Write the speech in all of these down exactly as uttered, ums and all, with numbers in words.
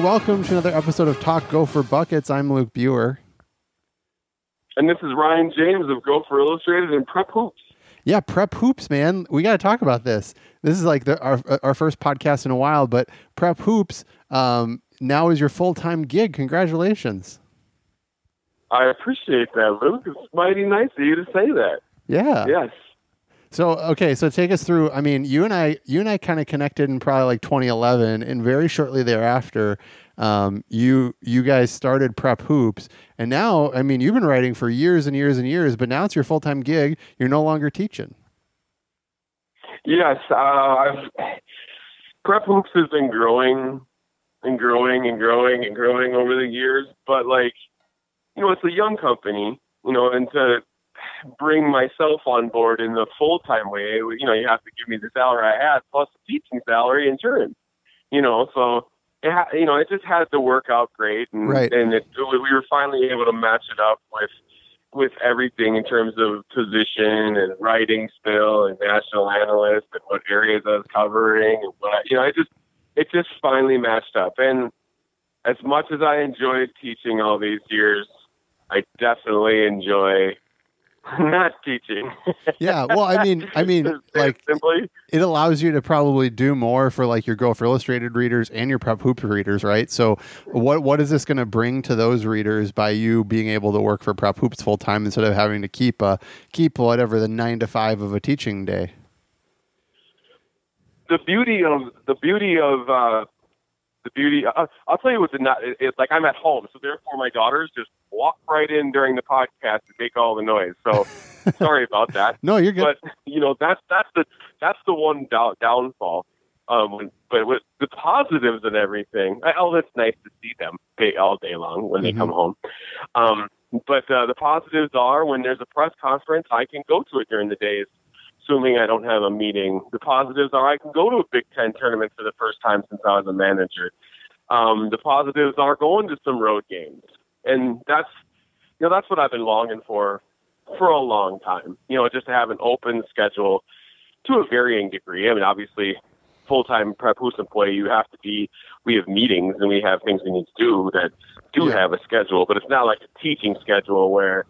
and welcome to another episode of Talk Gopher Buckets. I'm Luke Buer. And this is Ryan James of Gopher Illustrated and Prep Hoops. Yeah, Prep Hoops, man. We got to talk about this. This is like the, our our first podcast in a while, but Prep Hoops um, now is your full-time gig. Congratulations. I appreciate that, Luke. It's mighty nice of you to say that. Yeah. Yes. So, okay, so take us through, I mean, you and I, you and I kind of connected in probably like twenty eleven, and very shortly thereafter, um, you, you guys started Prep Hoops, and now, I mean, you've been writing for years and years and years, but now it's your full-time gig. You're no longer teaching. Yes. Uh, I've, Prep Hoops has been growing and growing and growing and growing over the years, but like, you know, it's a young company, you know, and to bring myself on board in the full-time way, you know, you have to give me the salary I had plus the teaching salary insurance, you know, so, it ha- you know, it just had to work out great. And, right. and it, we were finally able to match it up with, with everything in terms of position and writing still and national analyst and what areas I was covering and what, I, you know, it just, it just finally matched up. And as much as I enjoyed teaching all these years, I definitely enjoy not teaching. Yeah, well, I mean, I mean, like, simply, it allows you to probably do more for like your Gopher Illustrated readers and your Prep Hoops readers, right? So, what what is this going to bring to those readers by you being able to work for Prep Hoops full time instead of having to keep a keep whatever the nine to five of a teaching day? The beauty of the beauty of uh, the beauty. Uh, I'll tell you what's not. It, it, like I'm at home, so therefore my daughters just walk right in during the podcast to make all the noise. So sorry about that. No, you're good. But you know, that's, that's the, that's the one down, downfall. Um, but with the positives and everything, oh, that's nice to see them all day long when mm-hmm. they come home. Um, but uh, the positives are when there's a press conference, I can go to it during the days, assuming I don't have a meeting. The positives are I can go to a Big Ten tournament for the first time since I was a manager. Um, the positives are going to some road games. And that's, you know, that's what I've been longing for for a long time, you know, just to have an open schedule to a varying degree. I mean, obviously, full-time Prep Hoops employee, you have to be, we have meetings and we have things we need to do that do yeah. have a schedule, but it's not like a teaching schedule where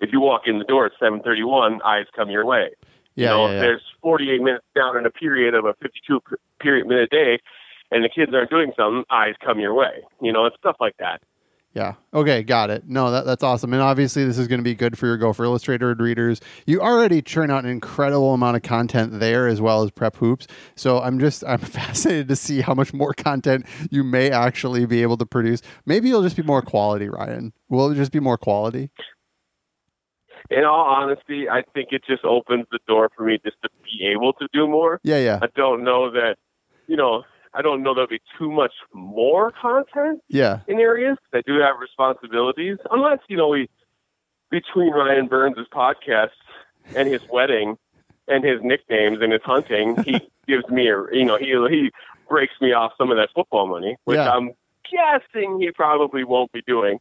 if you walk in the door at seven thirty-one, eyes come your way. Yeah, you know, yeah, yeah. If there's forty-eight minutes down in a period of a fifty-two period minute day and the kids aren't doing something, eyes come your way, you know, it's stuff like that. Yeah. Okay. Got it. No, that, that's awesome. And obviously this is going to be good for your Gopher Illustrated readers. You already churn out an incredible amount of content there as well as Prep Hoops. So I'm just, I'm fascinated to see how much more content you may actually be able to produce. Maybe it'll just be more quality, Ryan. Will it just be more quality? In all honesty, I think it just opens the door for me just to be able to do more. Yeah. Yeah. I don't know that, you know, I don't know there'll be too much more content yeah. in areas that do have responsibilities, unless, you know, we between Ryan Burns' podcast and his wedding and his nicknames and his hunting, he gives me, a, you know, he he breaks me off some of that football money, which yeah. I'm guessing he probably won't be doing.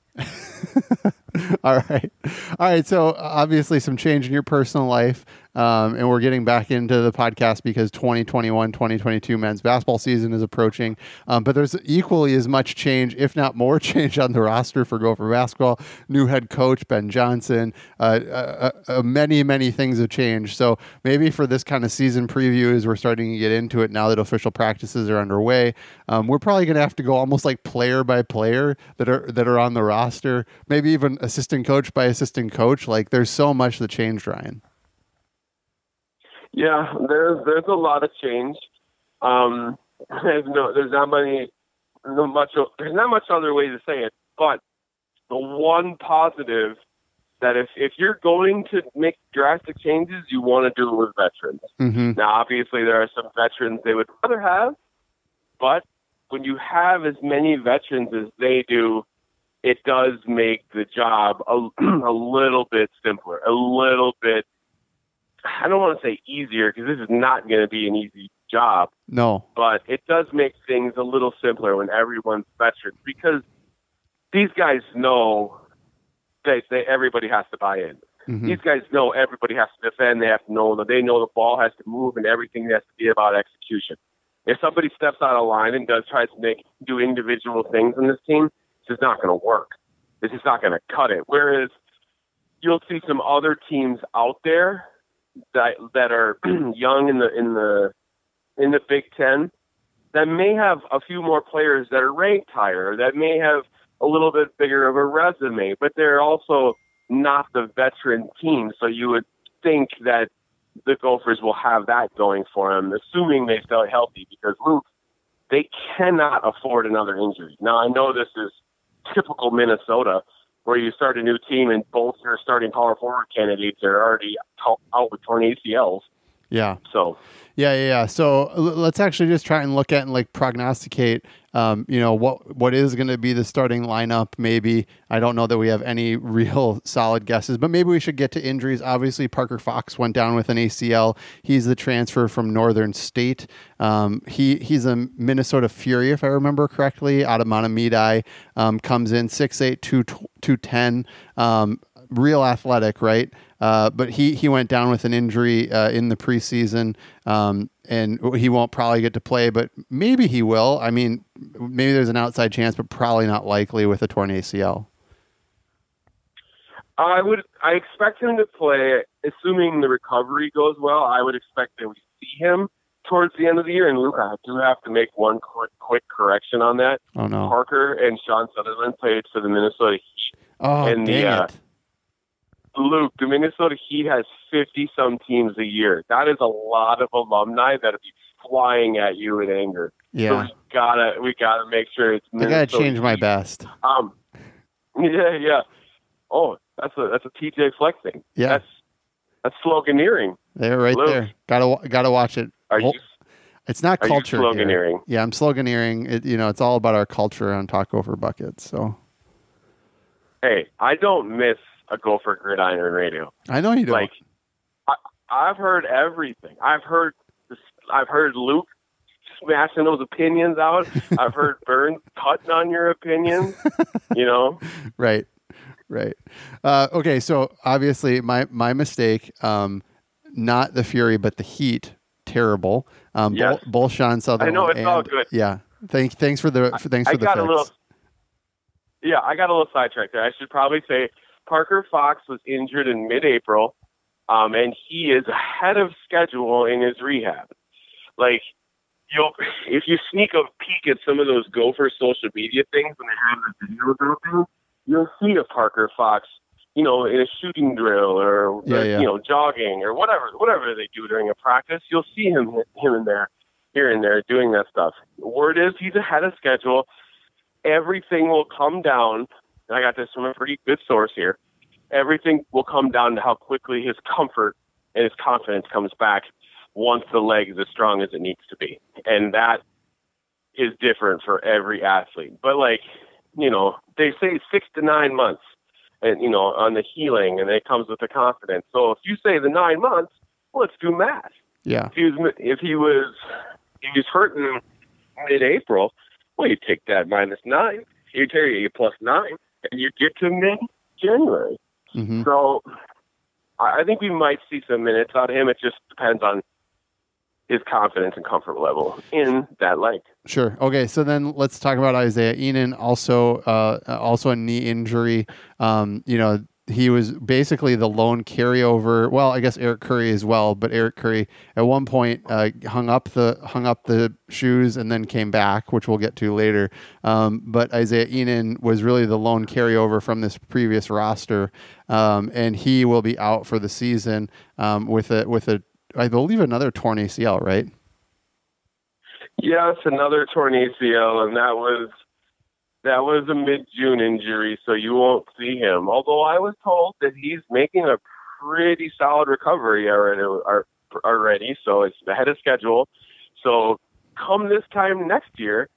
All right. All right. So obviously some change in your personal life. Um, and we're getting back into the podcast because twenty twenty-one, twenty twenty-two men's basketball season is approaching. Um, but there's equally as much change, if not more change on the roster for Gopher basketball. New head coach, Ben Johnson, uh, uh, uh, many, many things have changed. So maybe for this kind of season preview as we're starting to get into it now that official practices are underway, um, we're probably going to have to go almost like player by player that are, that are on the roster, maybe even assistant coach by assistant coach. Like there's so much that changed, Ryan. Yeah, there's there's a lot of change. Um, there's no there's not many no much there's not much other way to say it. But the one positive that if if you're going to make drastic changes, you want to do it with veterans. Mm-hmm. Now, obviously, there are some veterans they would rather have, but when you have as many veterans as they do, it does make the job a, a little bit simpler, a little bit. I don't want to say easier because this is not going to be an easy job. No. But it does make things a little simpler when everyone's veteran because these guys know that they, everybody has to buy in. Mm-hmm. These guys know everybody has to defend. They have to know that they know the ball has to move and everything has to be about execution. If somebody steps out of line and does try to make do individual things in this team, this is not going to work. This is not going to cut it. Whereas you'll see some other teams out there that that are young in the in the in the Big Ten that may have a few more players that are ranked higher, that may have a little bit bigger of a resume, but they're also not the veteran team. So you would think that the Gophers will have that going for them, assuming they stay healthy, because, Luke, they cannot afford another injury. Now, I know this is typical Minnesota, where you start a new team and both your starting power forward candidates are already out with torn A C Ls. Yeah. So, yeah, yeah, yeah. So let's actually just try and look at and like prognosticate, um, you know, what, what is going to be the starting lineup. Maybe, I don't know that we have any real solid guesses, but maybe we should get to injuries. Obviously Parker Fox went down with an A C L. He's the transfer from Northern State. Um, he, he's a Minnesota Fury, if I remember correctly, out of Menomonee, um, comes in six eight, two ten, um, real athletic, right? Uh, but he, he went down with an injury uh, in the preseason, um, and he won't probably get to play, but maybe he will. I mean, maybe there's an outside chance, but probably not likely with a torn A C L. I would I expect him to play, assuming the recovery goes well. I would expect that we see him towards the end of the year. And Luke, I do have to make one quick, quick correction on that. Oh no, Parker and Sean Sutherland played for the Minnesota Heat. Oh, and dang the, uh, it. Luke, the Minnesota Heat has fifty-some teams a year. That is a lot of alumni that'll be flying at you in anger. Yeah, so we gotta we gotta make sure it's Minnesota. I gotta change Heat. My best. Um, yeah, yeah. Oh, that's a that's a T J Fleck thing. Yeah, that's that's sloganeering. They're right Luke. There. Gotta gotta watch it. Are you? It's not culture. Are you sloganeering? Here. Yeah, I'm sloganeering. It, you know, it's all about our culture on Talk Gopher Buckets. So, hey, I don't miss a Gopher Gridiron Radio. I know you don't. Like, I, I've heard everything. I've heard. I've heard Luke smashing those opinions out. I've heard Burns cutting on your opinions. You know, right, right. Uh, okay, so obviously my my mistake. Um, not the Fury, but the Heat. Terrible. Um, yes. both, both Sean Sutherland. I know it's and, all good. Yeah. Thank. Thanks for the. For, thanks I, for I the. I got fix. a little. Yeah, I got a little sidetracked there. I should probably say, Parker Fox was injured in mid-April, um, and he is ahead of schedule in his rehab. Like, you'll if you sneak a peek at some of those Gopher social media things when they have the videos out there, you'll see a Parker Fox, you know, in a shooting drill or yeah, yeah. you know, jogging or whatever, whatever they do during a practice. You'll see him him in there, here and there, doing that stuff. Word is he's ahead of schedule. Everything will come down. I got this from a pretty good source here. Everything will come down to how quickly his comfort and his confidence comes back once the leg is as strong as it needs to be. And that is different for every athlete. But, like, you know, they say six to nine months, and you know, on the healing, and it comes with the confidence. So if you say the nine months, well, let's do math. Yeah. If he was, if he was, if he was hurting mid-April, well, you take that minus nine. You carry you plus nine. And you get to mid-January. Mm-hmm. So I think we might see some minutes on him. It just depends on his confidence and comfort level in that leg. Sure. Okay, so then let's talk about Isaiah Ihnen, also uh, also a knee injury. Um, you know, he was basically the lone carryover. Well, I guess Eric Curry as well, but Eric Curry at one point uh, hung up the hung up the shoes and then came back, which we'll get to later. Um, but Isaiah Ihnen was really the lone carryover from this previous roster, um, and he will be out for the season um, with a with a I believe another torn A C L, right? Yes, another torn A C L, and that was. That was a mid-June injury, so you won't see him. Although I was told that he's making a pretty solid recovery already, already, so it's ahead of schedule. So come this time next year,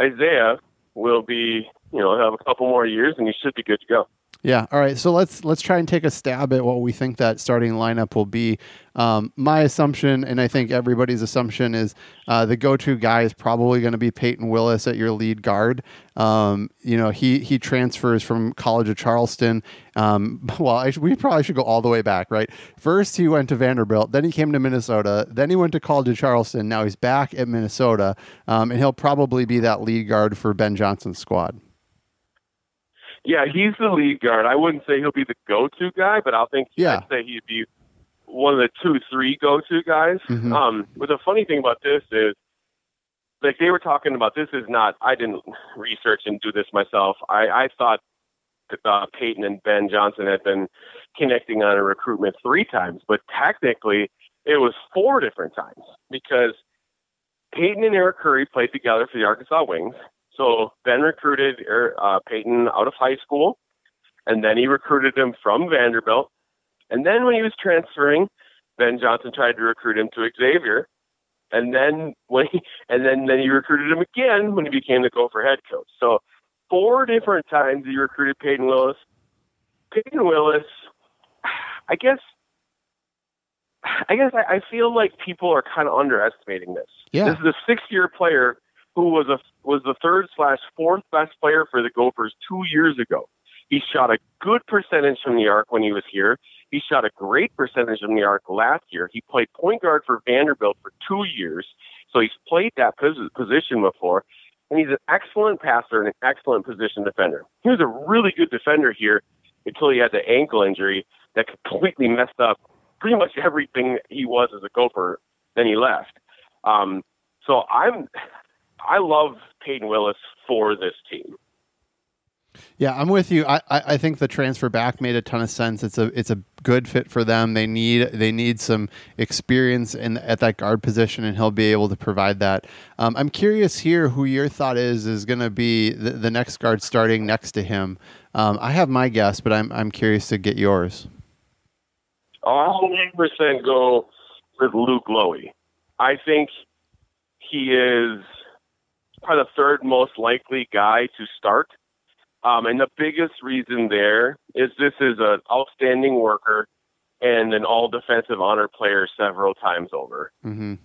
Isaiah will be, you know, have a couple more years, and he should be good to go. Yeah. All right. So let's let's try and take a stab at what we think that starting lineup will be. Um, my assumption, and I think everybody's assumption, is uh, the go-to guy is probably going to be Peyton Willis at your lead guard. Um, you know, he he transfers from College of Charleston. Um, well, I sh- we probably should go all the way back, right? First, he went to Vanderbilt. Then he came to Minnesota. Then he went to College of Charleston. Now he's back at Minnesota, um, and he'll probably be that lead guard for Ben Johnson's squad. Yeah, he's the lead guard. I wouldn't say he'll be the go-to guy, but I think yeah. I'd say he'd be one of the two, three go-to guys. Mm-hmm. Um, but the funny thing about this is, like they were talking about, this is not, I didn't research and do this myself. I, I thought uh, Peyton and Ben Johnson had been connecting on a recruitment three times, but technically it was four different times because Peyton and Eric Curry played together for the Arkansas Wings. So Ben recruited uh, Peyton out of high school, and then he recruited him from Vanderbilt. And then when he was transferring, Ben Johnson tried to recruit him to Xavier, and then when he, and then, then he recruited him again when he became the Gopher head coach. So four different times he recruited Peyton Willis. Peyton Willis, I guess. I guess I, I feel like people are kind of underestimating this. Yeah. This is a six-year player who was a was the third slash fourth best player for the Gophers two years ago. He shot a good percentage from the arc when he was here. He shot a great percentage from the arc last year. He played point guard for Vanderbilt for two years, so he's played that position before, and he's an excellent passer and an excellent position defender. He was a really good defender here until he had the ankle injury that completely messed up pretty much everything he was as a Gopher. Then he left. Um, so I'm... I love Peyton Willis for this team. Yeah, I'm with you. I, I, I think the transfer back made a ton of sense. It's a it's a good fit for them. They need they need some experience in at that guard position, and he'll be able to provide that. Um, I'm curious here who your thought is is going to be the, the next guard starting next to him. Um, I have my guess, but I'm I'm curious to get yours. I'll one hundred percent go with Luke Lowy. I think he is probably the third most likely guy to start. Um, and the biggest reason there is this is an outstanding worker and an all-defensive honor player several times over. Mm-hmm.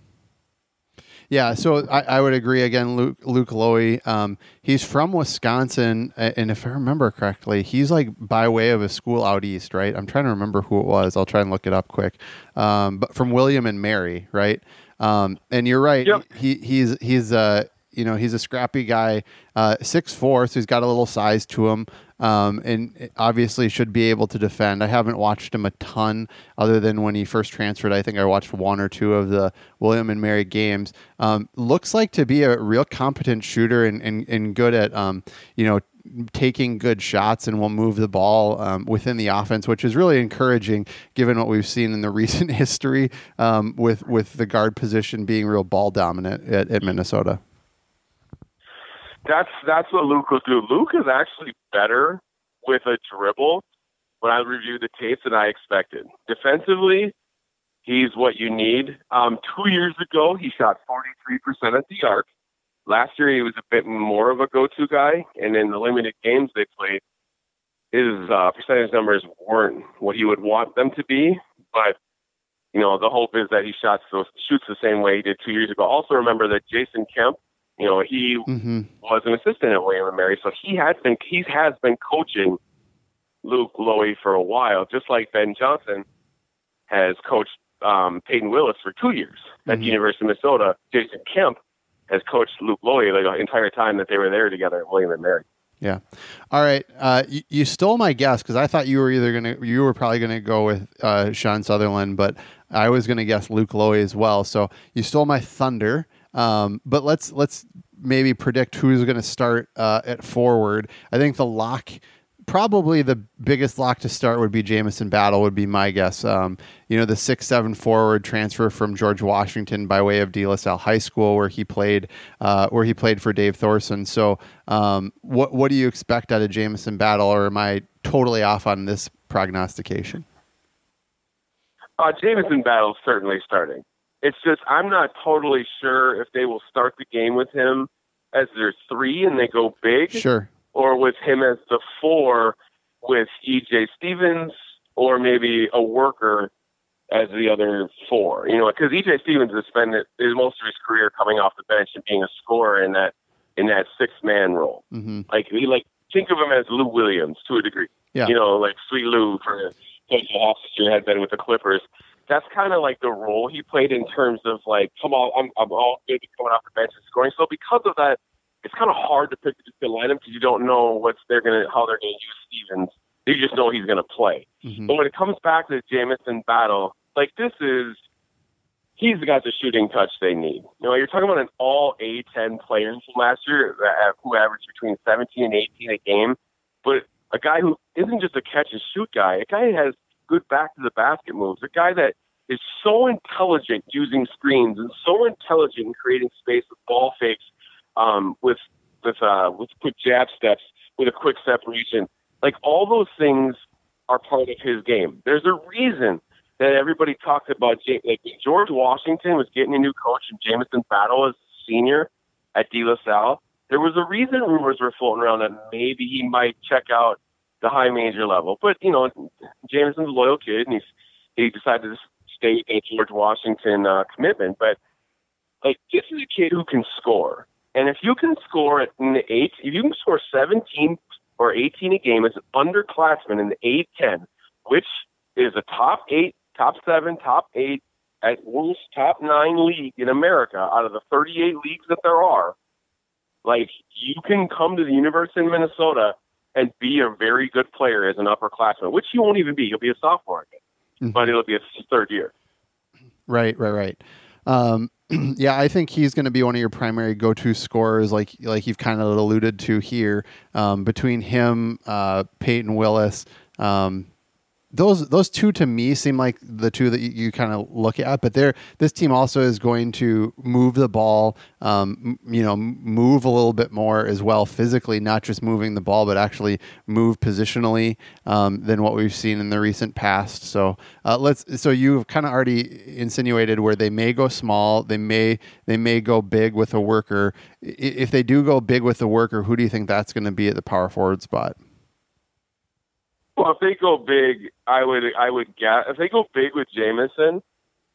Yeah, so I, I would agree again, Luke, Luke Lowy. Um, he's from Wisconsin, and if I remember correctly, he's like by way of a school out east, right? I'm trying to remember who it was. I'll try and look it up quick. Um, but from William and Mary, right? Um, and you're right. Yep. He, he's he's a uh, You know, he's a scrappy guy, uh, six foot four, so he's got a little size to him, um, and obviously should be able to defend. I haven't watched him a ton other than when he first transferred. I think I watched one or two of the William and Mary games. Um, looks like to be a real competent shooter and, and, and good at, um, you know, taking good shots and will move the ball um, within the offense, which is really encouraging given what we've seen in the recent history um, with, with the guard position being real ball dominant at, at Minnesota. That's that's what Luke will do. Luke is actually better with a dribble when I reviewed the tapes than I expected. Defensively, he's what you need. Um, two years ago, he shot forty-three percent at the arc. Last year, he was a bit more of a go-to guy, and in the limited games they played, his uh, percentage numbers weren't what you would want them to be. But you know, the hope is that he shots so, shoots the same way he did two years ago. Also, remember that Jason Kemp, you know, he mm-hmm. was an assistant at William and Mary, so he has been he has been coaching Luke Lowy for a while, just like Ben Johnson has coached um, Peyton Willis for two years mm-hmm. at the University of Minnesota. Jason Kemp has coached Luke Lowy the entire time that they were there together at William and Mary. Yeah. All right. Uh, you, you stole my guess because I thought you were either going to, you were probably going to go with uh, Sean Sutherland, but I was going to guess Luke Lowy as well. So you stole my thunder. Um, but let's let's maybe predict who's going to start uh, at forward. I think the lock, probably the biggest lock to start would be Jamison Battle, would be my guess. Um, you know, the six seven forward transfer from George Washington by way of De La Salle High School, where he played uh, where he played for Dave Thorson. So, um, what what do you expect out of Jamison Battle, or am I totally off on this prognostication? Uh, Jamison Battle is certainly starting. It's just I'm not totally sure if they will start the game with him as their three and they go big, sure, or with him as the four with E J. Stevens or maybe a worker as the other four, you know, because E J. Stevens has spent his most of his career coming off the bench and being a scorer in that in that six man role. Mm-hmm. Like he like think of him as Lou Williams to a degree. Yeah. You know, like Sweet Lou for taking off your headband with the Clippers. That's kind of like the role he played in terms of like, come on, I'm I'm all good coming off the bench and scoring. So because of that, it's kind of hard to pick the lineup because you don't know what's they're gonna how they're gonna use Stevens. You just know he's going to play. Mm-hmm. But when it comes back to Jamison Battle, like this is, he's got the shooting touch they need. You know, you're talking about an all A ten player from last year who averaged between seventeen and eighteen a game, but a guy who isn't just a catch and shoot guy, a guy that has good back to the basket moves, a guy that is so intelligent using screens and so intelligent in creating space with ball fakes, um, with, with, uh, with quick jab steps, with a quick separation. Like, all those things are part of his game. There's a reason that everybody talks about, like, George Washington was getting a new coach and Jamison Battle as senior at De La Salle. There was a reason rumors were floating around that maybe he might check out the high major level. But, you know, Jameson's a loyal kid, and he's, he decided to stay a George Washington uh, commitment. But, like, this is a kid who can score. And if you can score at eight, if you can score seventeen or eighteen a game as an underclassman in the A ten, which is a top eight, top seven, top eight, at worst top nine league in America out of the thirty-eight leagues that there are. Like, you can come to the University of Minnesota and be a very good player as an upperclassman, which you won't even be. You'll be a sophomore again, mm-hmm. but it'll be a third year. Right, right, right. Um, yeah, I think he's going to be one of your primary go-to scorers, like like you've kind of alluded to here. Um, between him, uh, Peyton Willis, um, those those two to me seem like the two that you, you kind of look at. But there, this team also is going to move the ball, um, m- you know, move a little bit more as well physically, not just moving the ball, but actually move positionally um, than what we've seen in the recent past. So uh, let's. So you've kind of already insinuated where they may go small, they may they may go big with a worker. If they do go big with the worker, who do you think that's going to be at the power forward spot? Well, if they go big, I would I would guess if they go big with Jamison,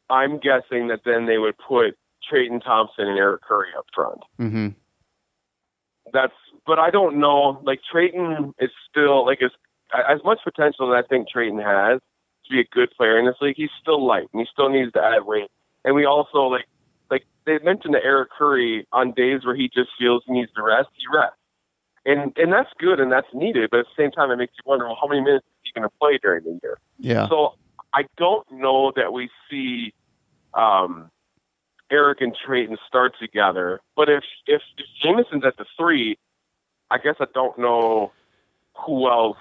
I'm guessing that then they would put Trayton Thompson and Eric Curry up front. Mm-hmm. That's, but I don't know. Like Trayton is still like as as much potential as I think Trayton has to be a good player in this league. He's still light and he still needs to add weight. And we also like like they mentioned that Eric Curry on days where he just feels he needs to rest, he rests. And and that's good and that's needed, but at the same time, it makes you wonder, well, how many minutes is he going to play during the year? Yeah. So I don't know that we see um, Eric and Trayton start together. But if, if if Jamison's at the three, I guess I don't know who else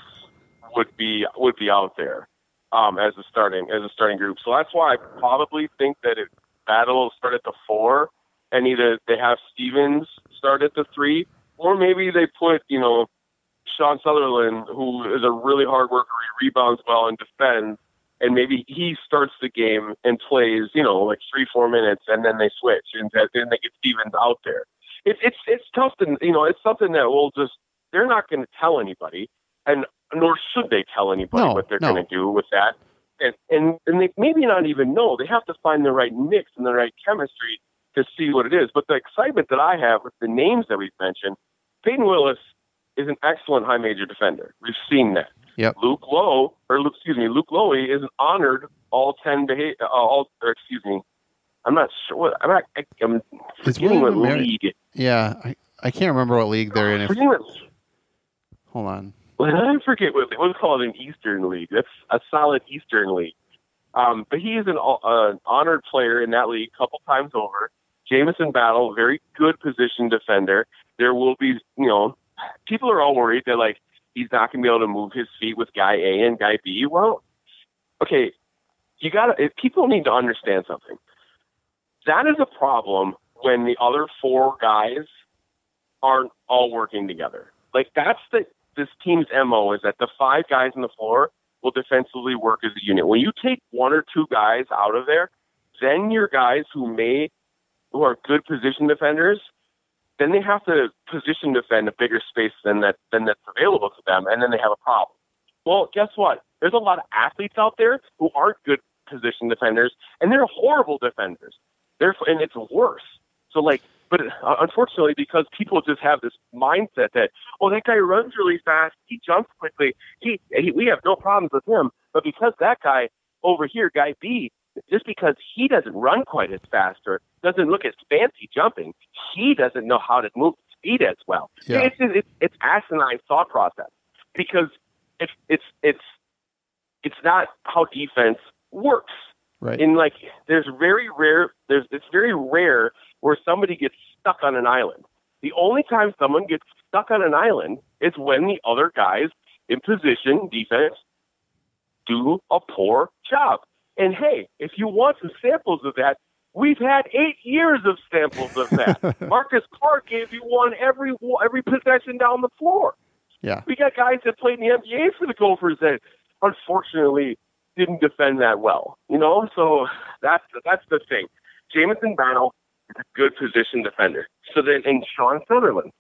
would be would be out there um, as a starting as a starting group. So that's why I probably think that if Battle will start at the four, and either they have Stevens start at the three. Or maybe they put, you know, Sean Sutherland, who is a really hard worker, he rebounds well and defends, and maybe he starts the game and plays, you know, like three, four minutes, and then they switch, and then they get Stevens out there. It's it's it's tough, to, you know, it's something that will just, they're not going to tell anybody, and nor should they tell anybody no, what they're no. going to do with that. And, and, and they maybe not even know. They have to find the right mix and the right chemistry to see what it is. But the excitement that I have with the names that we've mentioned, Peyton Willis is an excellent high major defender. We've seen that. Yep. Luke Lowe, or excuse me, Luke Lowe is an honored all ten. Beha- uh, all, or excuse me, I'm not sure. What, I'm not. I, I'm forgetting what Mary- league. Yeah, I, I can't remember what league they're in. If, what, hold on. I forget what what's called an Eastern League. That's a solid Eastern League. Um, but he is an uh, honored player in that league a couple times over. Jamison Battle, very good position defender. There will be, you know, people are all worried that, like, he's not going to be able to move his feet with guy A and guy B. Well, okay, you got to, people need to understand something. That is a problem when the other four guys aren't all working together. Like, that's the, this team's M O is that the five guys on the floor will defensively work as a unit. When you take one or two guys out of there, then your guys who may, who are good position defenders, then they have to position defend a bigger space than that than that's available to them, and then they have a problem. Well, guess what? There's a lot of athletes out there who aren't good position defenders, and they're horrible defenders. They're, and it's worse. So, like, but unfortunately, because people just have this mindset that, oh, that guy runs really fast, he jumps quickly, he, he we have no problems with him. But because that guy over here, guy B, just because he doesn't run quite as fast or doesn't look as fancy jumping, he doesn't know how to move speed as well. Yeah. It's, it's it's asinine thought process because it's it's it's it's not how defense works. Right. And like, there's very rare. There's it's very rare where somebody gets stuck on an island. The only time someone gets stuck on an island is when the other guys in position defense do a poor job. And hey, if you want some samples of that, we've had eight years of samples of that. Marcus Clark gave you one every every possession down the floor. Yeah, we got guys that played in the N B A for the Gophers that unfortunately didn't defend that well. You know, so that's that's the thing. Jamison Battle is a good position defender. So then, and Sean Sutherland,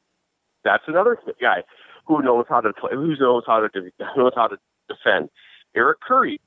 that's another guy who knows how to play, who knows how to de- knows how to defend. Eric Curry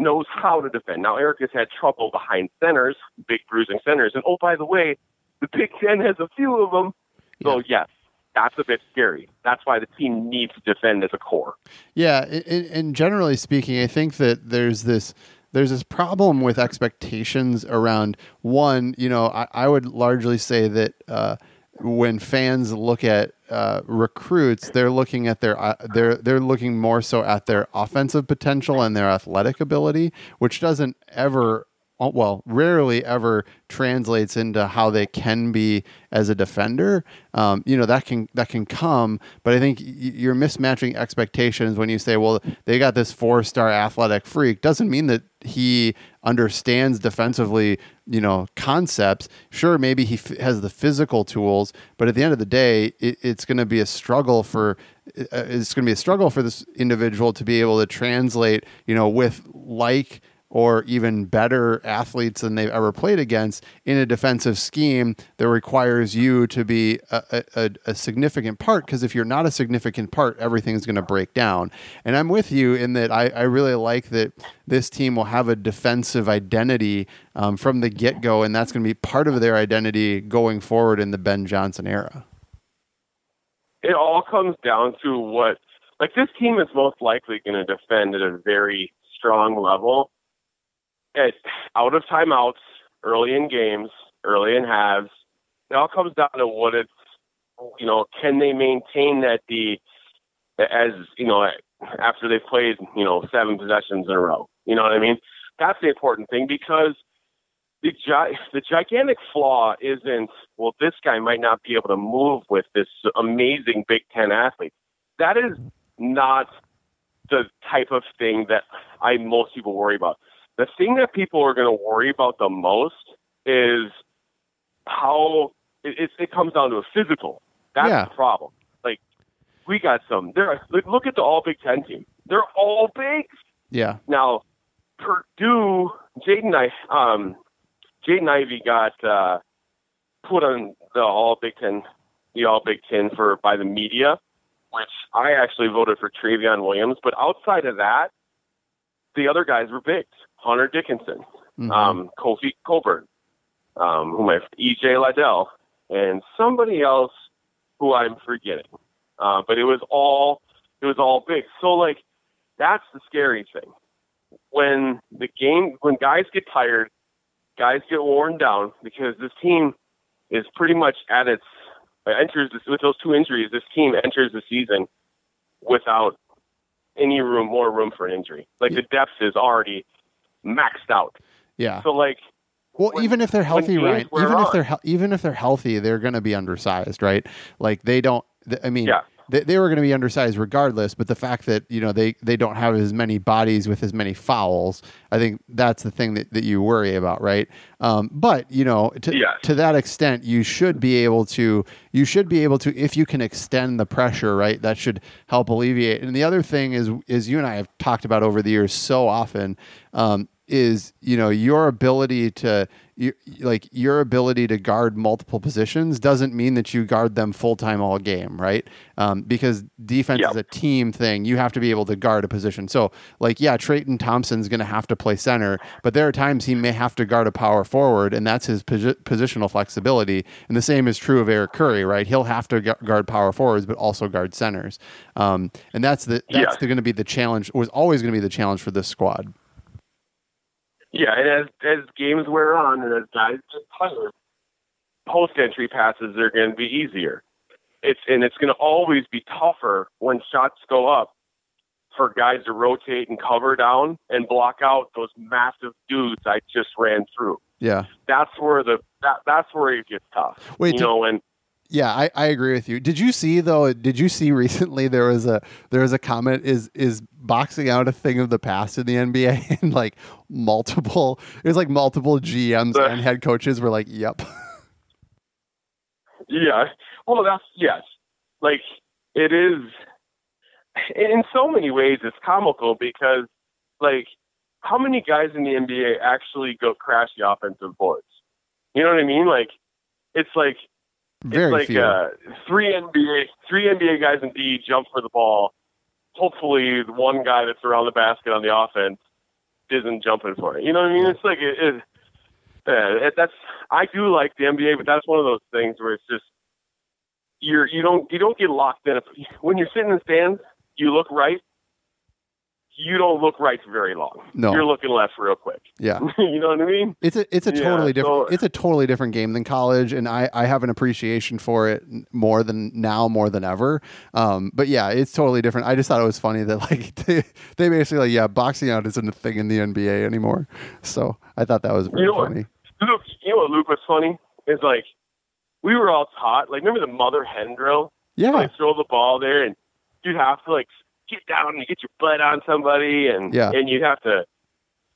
knows how to defend. Now, Eric has had trouble behind centers, big bruising centers. And, oh, by the way, the Big Ten has a few of them. So, yeah. yes, that's a bit scary. That's why the team needs to defend as a core. Yeah, and, and generally speaking, I think that there's this there's this problem with expectations around, one, you know, I, I would largely say that uh, when fans look at uh, recruits, they're looking at their uh, they're they're looking more so at their offensive potential and their athletic ability, which doesn't ever, well, rarely ever translates into how they can be as a defender. Um, you know, that can that can come, but I think you're mismatching expectations when you say, well, they got this four-star athletic freak. Doesn't mean that he understands defensively, you know, concepts. Sure, maybe he f- has the physical tools, but at the end of the day, it, it's going to be a struggle for uh, it's going to be a struggle for this individual to be able to translate, you know, with like or even better athletes than they've ever played against in a defensive scheme that requires you to be a, a, a significant part. Because if you're not a significant part, everything's going to break down. And I'm with you in that I, I really like that this team will have a defensive identity um, from the get-go, and that's going to be part of their identity going forward in the Ben Johnson era. It all comes down to what, like, this team is most likely going to defend at a very strong level. At out of timeouts, early in games, early in halves. It all comes down to what it's, you know, can they maintain that the, as, you know, after they've played, you know, seven possessions in a row. You know what I mean? That's the important thing, because the gi- the gigantic flaw isn't, well, this guy might not be able to move with this amazing Big Ten athlete. That is not the type of thing that I most people worry about. The thing that people are going to worry about the most is how it, it comes down to a physical. That's yeah. the problem. Like, we got some. There, are, look at the All Big Ten team. They're all bigs. Yeah. Now, Purdue, Jaden, I, um, Jaden Ivey got uh, put on the All Big Ten, the All Big Ten for by the media, which I actually voted for Trevion Williams. But outside of that, the other guys were bigs. Hunter Dickinson, mm-hmm. um, Kofi Coburn, um, who my E J Liddell, and somebody else who I'm forgetting. Uh, but it was all it was all big. So like, that's the scary thing. When the game, when guys get tired, guys get worn down, because this team is pretty much at its enters this, with those two injuries. This team enters the season without any room, more room for an injury. Like, the depth is already maxed out. Yeah. So like, well, when, even if they're healthy, right? Even on. if they're he- even if they're healthy, they're going to be undersized, right? Like, they don't. Th- I mean, yeah. they they were going to be undersized regardless. But the fact that, you know, they they don't have as many bodies with as many fouls, I think that's the thing that, that you worry about, right? Um, but you know, to yeah. to that extent, you should be able to. You should be able to, if you can extend the pressure, right? That should help alleviate. And the other thing is, is you and I have talked about over the years so often. Um, is, you know, your ability to you, like your ability to guard multiple positions doesn't mean that you guard them full time all game, right? Um, because defense yep. is a team thing. You have to be able to guard a position. So, like, yeah, Trayton Thompson's going to have to play center, but there are times he may have to guard a power forward, and that's his posi- positional flexibility. And the same is true of Eric Curry, right? He'll have to gu- guard power forwards, but also guard centers. Um, and that's the that's yeah. going to be the challenge. Was always going to be the challenge for this squad. Yeah, and as as games wear on and as guys get tired, post-entry passes are going to be easier. It's and it's going to always be tougher when shots go up for guys to rotate and cover down and block out those massive dudes I just ran through. Yeah, that's where the that, that's where it gets tough. Wait, you did, know, and yeah, I, I agree with you. Did you see though? Did you see recently there was a there was a comment is is. boxing out a thing of the past in the N B A, and like multiple, it was like multiple G Ms uh, and head coaches were like, "Yep." Yeah. Well, that's yes. Like it is. In so many ways, it's comical because, like, how many guys in the N B A actually go crash the offensive boards? You know what I mean? Like, it's like Very it's like uh, three N B A three N B A guys in D jump for the ball. Hopefully, the one guy that's around the basket on the offense isn't jumping for it. You know what I mean? It's like it, it, uh, it, that's. I do like the N B A, but that's one of those things where it's just you're you don't you don't get locked in. When you're sitting in the stands, you look right. You don't look right for very long. No, you're looking left real quick. Yeah, you know what I mean. It's a it's a totally yeah, different so, it's a totally different game than college, and I I have an appreciation for it more than now more than ever. Um, but yeah, it's totally different. I just thought it was funny that like they, they basically like, yeah, boxing out isn't a thing in the N B A anymore. So I thought that was very you know funny. What, Luke, you know what Luke was funny is like we were all taught like remember the mother hen drill? Yeah, like throw the ball there, and you'd have to like. Get down and get your butt on somebody, and yeah. and you have to,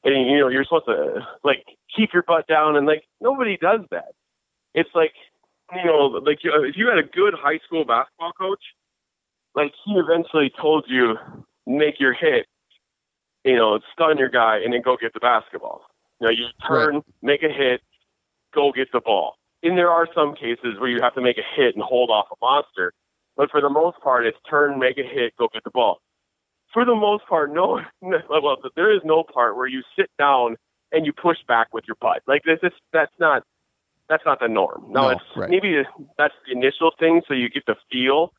and you know you're supposed to like keep your butt down, and like nobody does that. It's like you know, like if you had a good high school basketball coach, like he eventually told you make your hit, you know, stun your guy, and then go get the basketball. You know, you turn, right. make a hit, go get the ball. And there are some cases where you have to make a hit and hold off a monster. But for the most part, it's turn, make a hit, go get the ball. For the most part, no, well, there is no part where you sit down and you push back with your butt. Like this, is, that's not that's not the norm. Now, no, it's right. maybe that's the initial thing, so you get the feel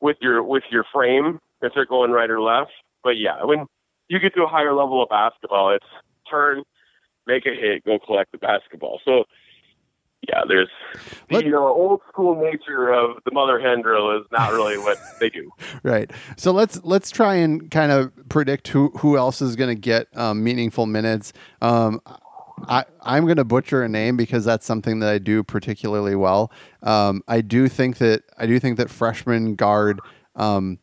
with your with your frame if they're going right or left. But yeah, when you get to a higher level of basketball, it's turn, make a hit, go collect the basketball. So. Yeah, there's, the, you know, old school nature of the mother hen drill is not really what they do. Right. So let's let's try and kind of predict who, who else is going to get um, meaningful minutes. Um, I, I'm going to butcher a name because that's something that I do particularly well. Um, I do think that I do think that freshman guard. Um,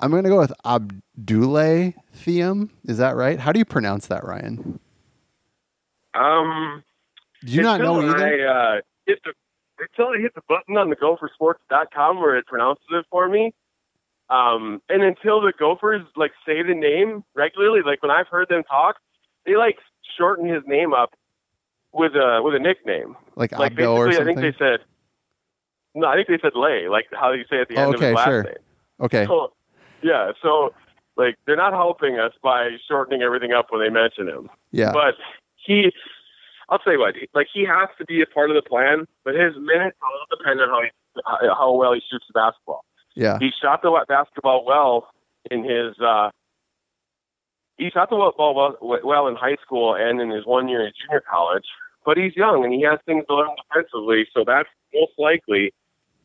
I'm going to go with Abdoulaye Thiam. Is that right? How do you pronounce that, Ryan? Um. Do you until not know either? I, uh, hit the, until I hit the button on the gopher sports dot com where it pronounces it for me. Um, and until the Gophers like say the name regularly, like when I've heard them talk, they like shorten his name up with a, with a nickname. Like, like Abdo or something? I think they said, no, I think they said Lay, like how you say at the end oh, okay, of his last sure. name. Okay. So, yeah. So like they're not helping us by shortening everything up when they mention him. Yeah. But he... I'll tell you what, like he has to be a part of the plan, but his minutes all depend on how he, how well he shoots the basketball. Yeah, he shot the basketball well in his uh, he shot the ball well, well in high school and in his one year at junior college. But he's young and he has things to learn defensively, so that's most likely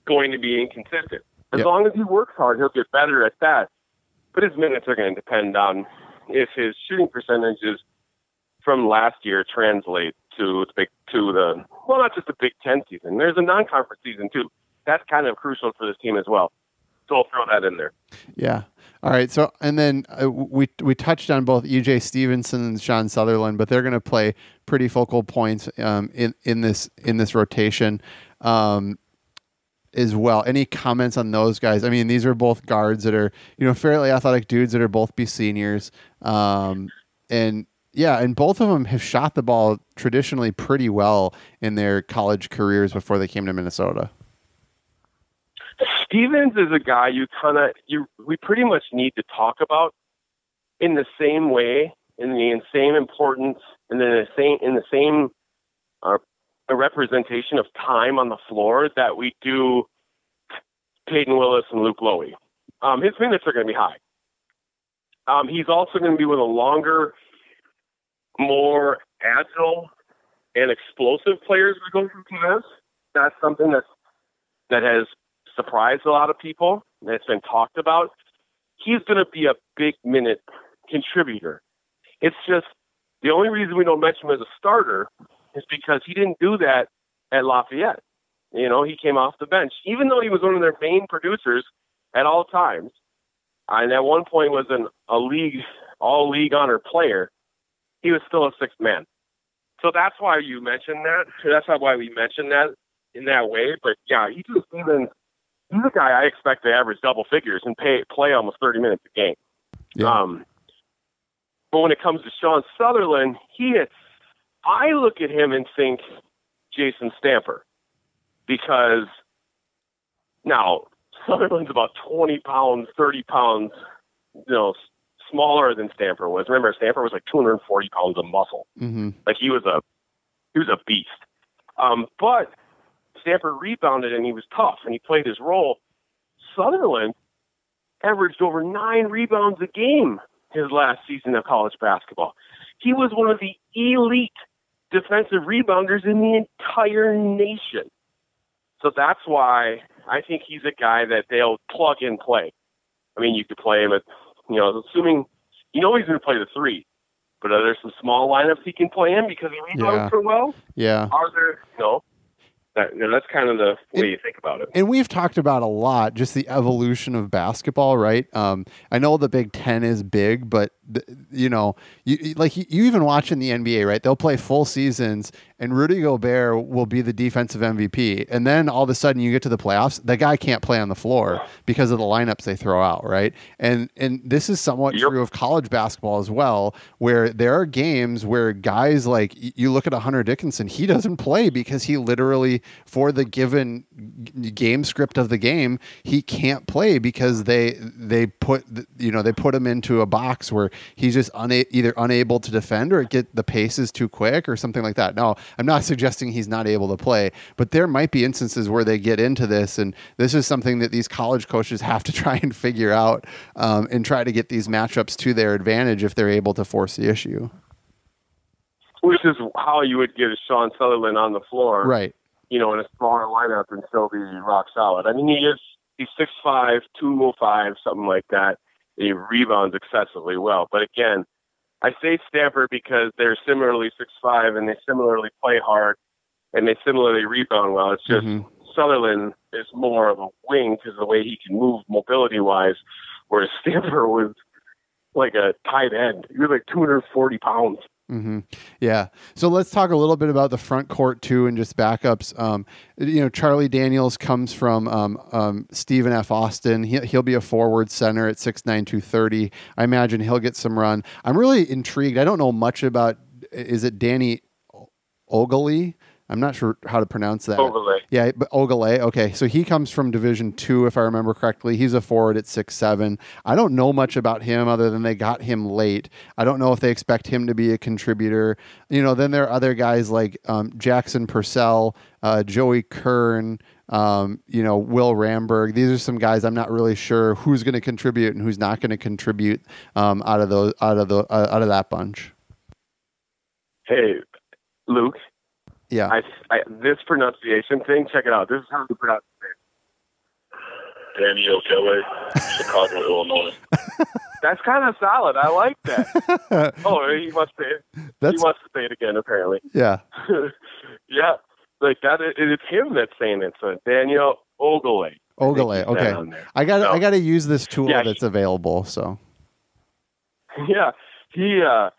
going to be inconsistent. As yep. long as he works hard, he'll get better at that. But his minutes are going to depend on if his shooting percentages from last year translate. To the big, to the well, not just the Big Ten season. There's a non-conference season too. That's kind of crucial for this team as well. So I'll throw that in there. Yeah. All right. So and then uh, we we touched on both E J. Stevenson and Sean Sutherland, but they're going to play pretty focal points um, in in this in this rotation um, as well. Any comments on those guys? I mean, these are both guards that are you know fairly athletic dudes that are both be seniors. Um, And yeah, and both of them have shot the ball traditionally pretty well in their college careers before they came to Minnesota. Stevens is a guy you kind of you we pretty much need to talk about in the same way, in the same importance, and then the same in the same uh, representation of time on the floor that we do Peyton Willis and Luke Loewy. Um, his minutes are going to be high. Um, he's also going to be with a longer, more agile, and explosive players we go through T S. That's something that's that has surprised a lot of people, and it's been talked about. He's going to be a big minute contributor. It's just the only reason we don't mention him as a starter is because he didn't do that at Lafayette. You know, he came off the bench, even though he was one of their main producers at all times, and at one point was an a league all league honor player. He was still a sixth man. So that's why you mentioned that. That's not why we mentioned that in that way. But yeah, he just even. He's a guy I expect to average double figures and pay, play almost thirty minutes a game. Yeah. Um, but when it comes to Sean Sutherland, he hits, I look at him and think Jason Stamper, because now Sutherland's about twenty pounds, thirty pounds, you know, smaller than Stamper was. Remember, Stamper was like two hundred forty pounds of muscle. Mm-hmm. Like he was a, he was a beast. Um, but Stamper rebounded and he was tough and he played his role. Sutherland averaged over nine rebounds a game his last season of college basketball. He was one of the elite defensive rebounders in the entire nation. So that's why I think he's a guy that they'll plug and play. I mean, you could play him at, you know, assuming, you know, he's going to play the three, but are there some small lineups he can play in because he rebounds yeah. so well? Yeah. Are there, you know, That, you know, that's kind of the way and, you think about it. And we've talked about a lot, just the evolution of basketball, right? Um, I know the Big Ten is big, but the, you know, you, like you, you even watch in the N B A, right? They'll play full seasons and Rudy Gobert will be the defensive M V P. And then all of a sudden you get to the playoffs, the guy can't play on the floor because of the lineups they throw out, right? And and this is somewhat yep. true of college basketball as well, where there are games where guys like, you look at a Hunter Dickinson, he doesn't play because he literally, for the given game script of the game, he can't play because they they put you know they put him into a box where he's just una- either unable to defend or get the pace is too quick or something like that. No, I'm not suggesting he's not able to play, but there might be instances where they get into this, and this is something that these college coaches have to try and figure out um, and try to get these matchups to their advantage if they're able to force the issue. Which is how you would get a Sean Sutherland on the floor. Right. You know, in a smaller lineup and still be rock solid. I mean, he is, he's six five, two oh five, something like that. He rebounds excessively well. But again, I say Stamper because they're similarly six five and they similarly play hard and they similarly rebound well. It's just mm-hmm. Sutherland is more of a wing because of the way he can move mobility-wise, whereas Stamper was like a tight end. He was like two hundred forty pounds. Mm-hmm. Yeah. So let's talk a little bit about the front court too, and just backups. Um, you know, Charlie Daniels comes from um, um, Stephen F. Austin. He, he'll be a forward center at six nine, two thirty. I imagine he'll get some run. I'm really intrigued. I don't know much about. Is it Danny Ogley? I'm not sure how to pronounce that. Ogley. Yeah, but Ogley. Okay, so he comes from Division Two, if I remember correctly. He's a forward at six seven. I don't know much about him other than they got him late. I don't know if they expect him to be a contributor. You know, then there are other guys like um, Jackson Purcell, uh, Joey Kern, um, you know, Will Ramberg. These are some guys I'm not really sure who's going to contribute and who's not going to contribute um, out of those, out of the, uh, out of that bunch. Hey, Luke. Yeah, I, I, this pronunciation thing. Check it out. This is how you pronounce it. Danny Ogley, Chicago, Illinois. That's kind of solid. I like that. Oh, he must say it. That's... He wants to say it again. Apparently. Yeah. Yeah, like that. It, it's him that's saying it. So Daniel Ogley. Ogley. Okay. I got. So, I got to use this tool yeah, that's he, available. So. Yeah, he uh,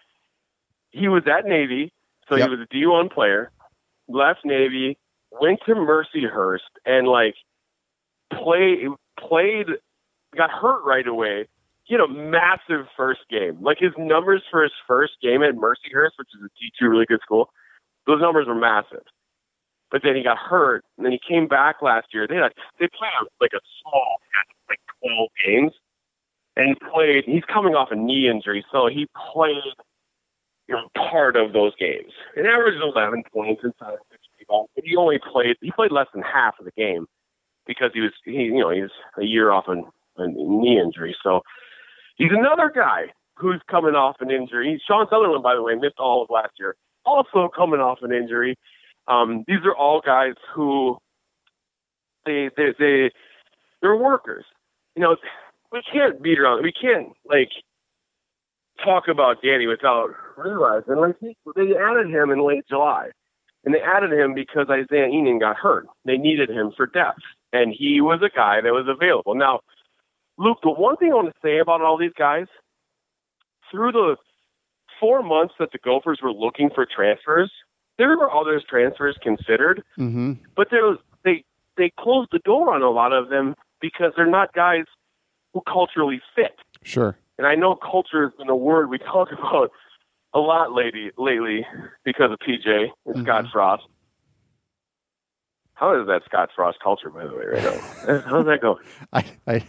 he was at Navy, so yep. he was a D one player. Left Navy, went to Mercyhurst, and like play, played, got hurt right away. he had a massive first game. Like, his numbers for his first game at Mercyhurst, which is a T two really good school, those numbers were massive. But then he got hurt, and then he came back last year. They had they played a, like a small, like twelve games, and he played. He's coming off a knee injury, so he played, you know, part of those games. It averaged eleven points inside of six people, but he only played. He played less than half of the game because he was he you know he's a year off an, a knee injury. So he's another guy who's coming off an injury. Sean Sutherland, by the way, missed all of last year, also coming off an injury. Um, these are all guys who they they they they're workers. You know, we can't beat around. We can't like talk about Danny without realizing like he, they added him in late July, and they added him because Isaiah Ihnen got hurt. They needed him for depth, and he was a guy that was available. Now, Luke, the one thing I want to say about all these guys through the four months that the Gophers were looking for transfers. There were other transfers considered, mm-hmm. but there was, they they closed the door on a lot of them because they're not guys who culturally fit. Sure. And I know culture has been a word we talk about a lot lady, lately because of P J and mm-hmm. Scott Frost. How is that Scott Frost culture, by the way, right now? How's that going? I, I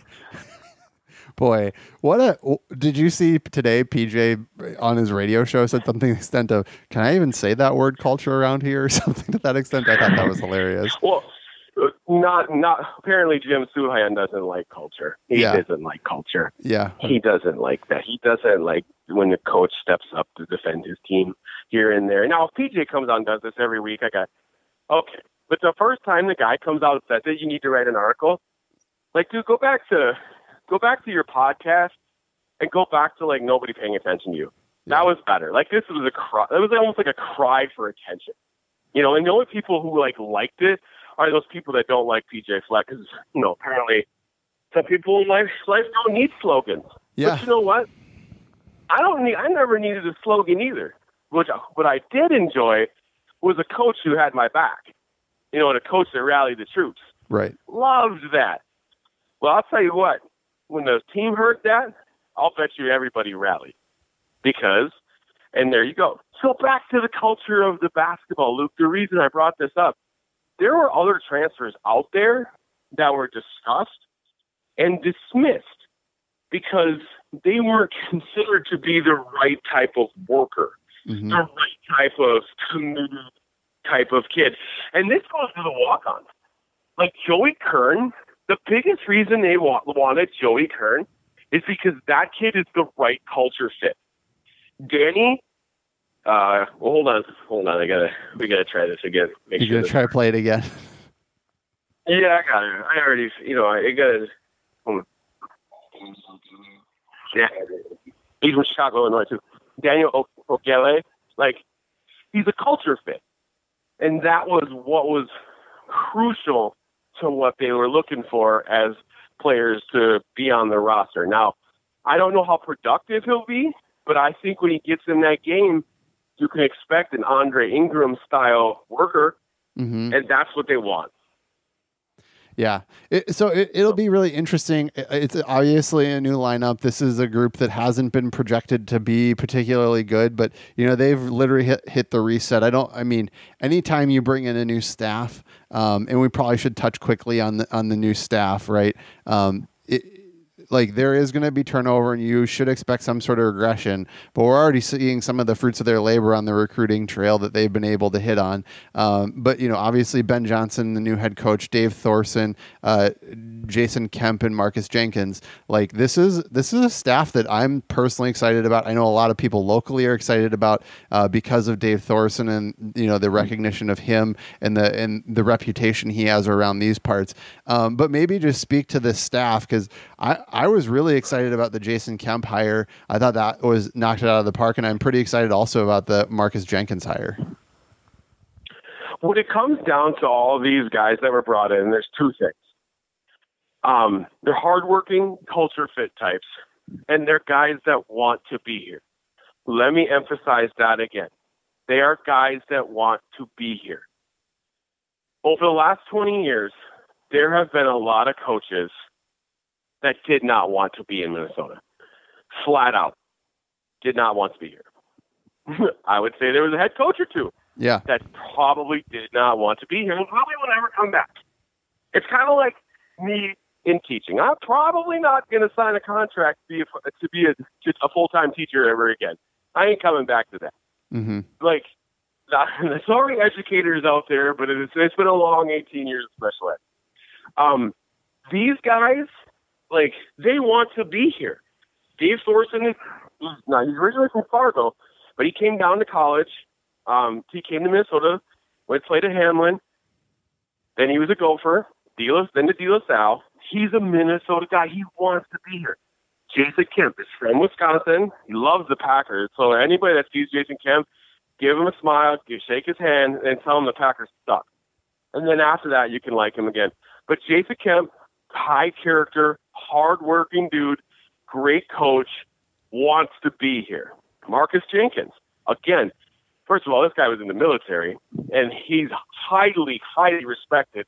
Boy, what a! Did you see today? P J on his radio show said something to the extent of, "Can I even say that word culture around here?" or something to that extent. I thought that was hilarious. Well, not not apparently Jim Suhayan doesn't like culture. He yeah. doesn't like culture. Yeah, he doesn't like that. He doesn't like when the coach steps up to defend his team here and there. Now, if P J comes out and does this every week, I got okay. But the first time the guy comes out and says it, you need to write an article. Like, dude, go back to. Go back to your podcast and go back to like nobody paying attention to you. Yeah. That was better. Like this was a cry. That was almost like a cry for attention, you know. And the only people who like liked it are those people that don't like P J Fleck because you know apparently some people in life life don't need slogans. Yeah. But you know what? I don't need. I never needed a slogan either. Which what I did enjoy was a coach who had my back, you know, and a coach that rallied the troops. Right. Loved that. Well, I'll tell you what. When the team heard that, I'll bet you everybody rallied because, and there you go. So back to the culture of the basketball, Luke, the reason I brought this up, there were other transfers out there that were discussed and dismissed because they weren't considered to be the right type of worker, mm-hmm. the right type of committed type of kid. And this goes to the walk-ons. Like Joey Kern, the biggest reason they want, wanted Joey Kern is because that kid is the right culture fit. Danny, uh, well, hold on, hold on, I gotta, we gotta try this again. Make you sure gonna try to play it again? Yeah, I got it. I already, you know, I gotta. Hold on. Yeah, he's from Chicago, Illinois too. Daniel Ogele, like he's a culture fit, and that was what was crucial to what they were looking for as players to be on the roster. Now, I don't know how productive he'll be, but I think when he gets in that game, you can expect an Andre Ingram-style worker, mm-hmm. and that's what they want. Yeah. It, so it, it'll be really interesting. It's obviously a new lineup. This is a group that hasn't been projected to be particularly good, but you know, they've literally hit, hit the reset. I don't, I mean, anytime you bring in a new staff, um, and we probably should touch quickly on the, on the new staff, right? Um, it, Like there is going to be turnover and you should expect some sort of regression, but we're already seeing some of the fruits of their labor on the recruiting trail that they've been able to hit on. Um, but, you know, obviously Ben Johnson, the new head coach, Dave Thorson, uh, Jason Kemp and Marcus Jenkins, like this is, this is a staff that I'm personally excited about. I know a lot of people locally are excited about uh, because of Dave Thorson and, you know, the recognition of him and the, and the reputation he has around these parts. Um, but maybe just speak to this staff. Cause I, I I was really excited about the Jason Kemp hire. I thought that was knocked it out of the park, and I'm pretty excited also about the Marcus Jenkins hire. When it comes down to all of these guys that were brought in, there's two things. Um, they're hardworking, culture-fit types, and they're guys that want to be here. Let me emphasize that again. They are guys that want to be here. Over the last twenty years, there have been a lot of coaches that did not want to be in Minnesota. flat out did not want to be here. I would say there was a head coach or two yeah. that probably did not want to be here and probably will never come back. It's kind of like me in teaching. I'm probably not going to sign a contract to be a, to be a, just a full-time teacher ever again. I ain't coming back to that. Mm-hmm. Like, the, sorry educators out there, but it's, it's been a long eighteen years of special ed. Um, these guys, like, they want to be here. Dave Thorson is, now he's originally from Fargo, but he came down to college. Um, he came to Minnesota, went to play to Hamlin. Then he was a Gopher, De La, then to De La Salle. He's a Minnesota guy. He wants to be here. Jason Kemp is from Wisconsin. He loves the Packers. So anybody that sees Jason Kemp, give him a smile, give, shake his hand, and tell him the Packers suck. And then after that, you can like him again. But Jason Kemp, high character, hardworking dude, great coach, wants to be here. Marcus Jenkins, again, first of all, this guy was in the military, and he's highly, highly respected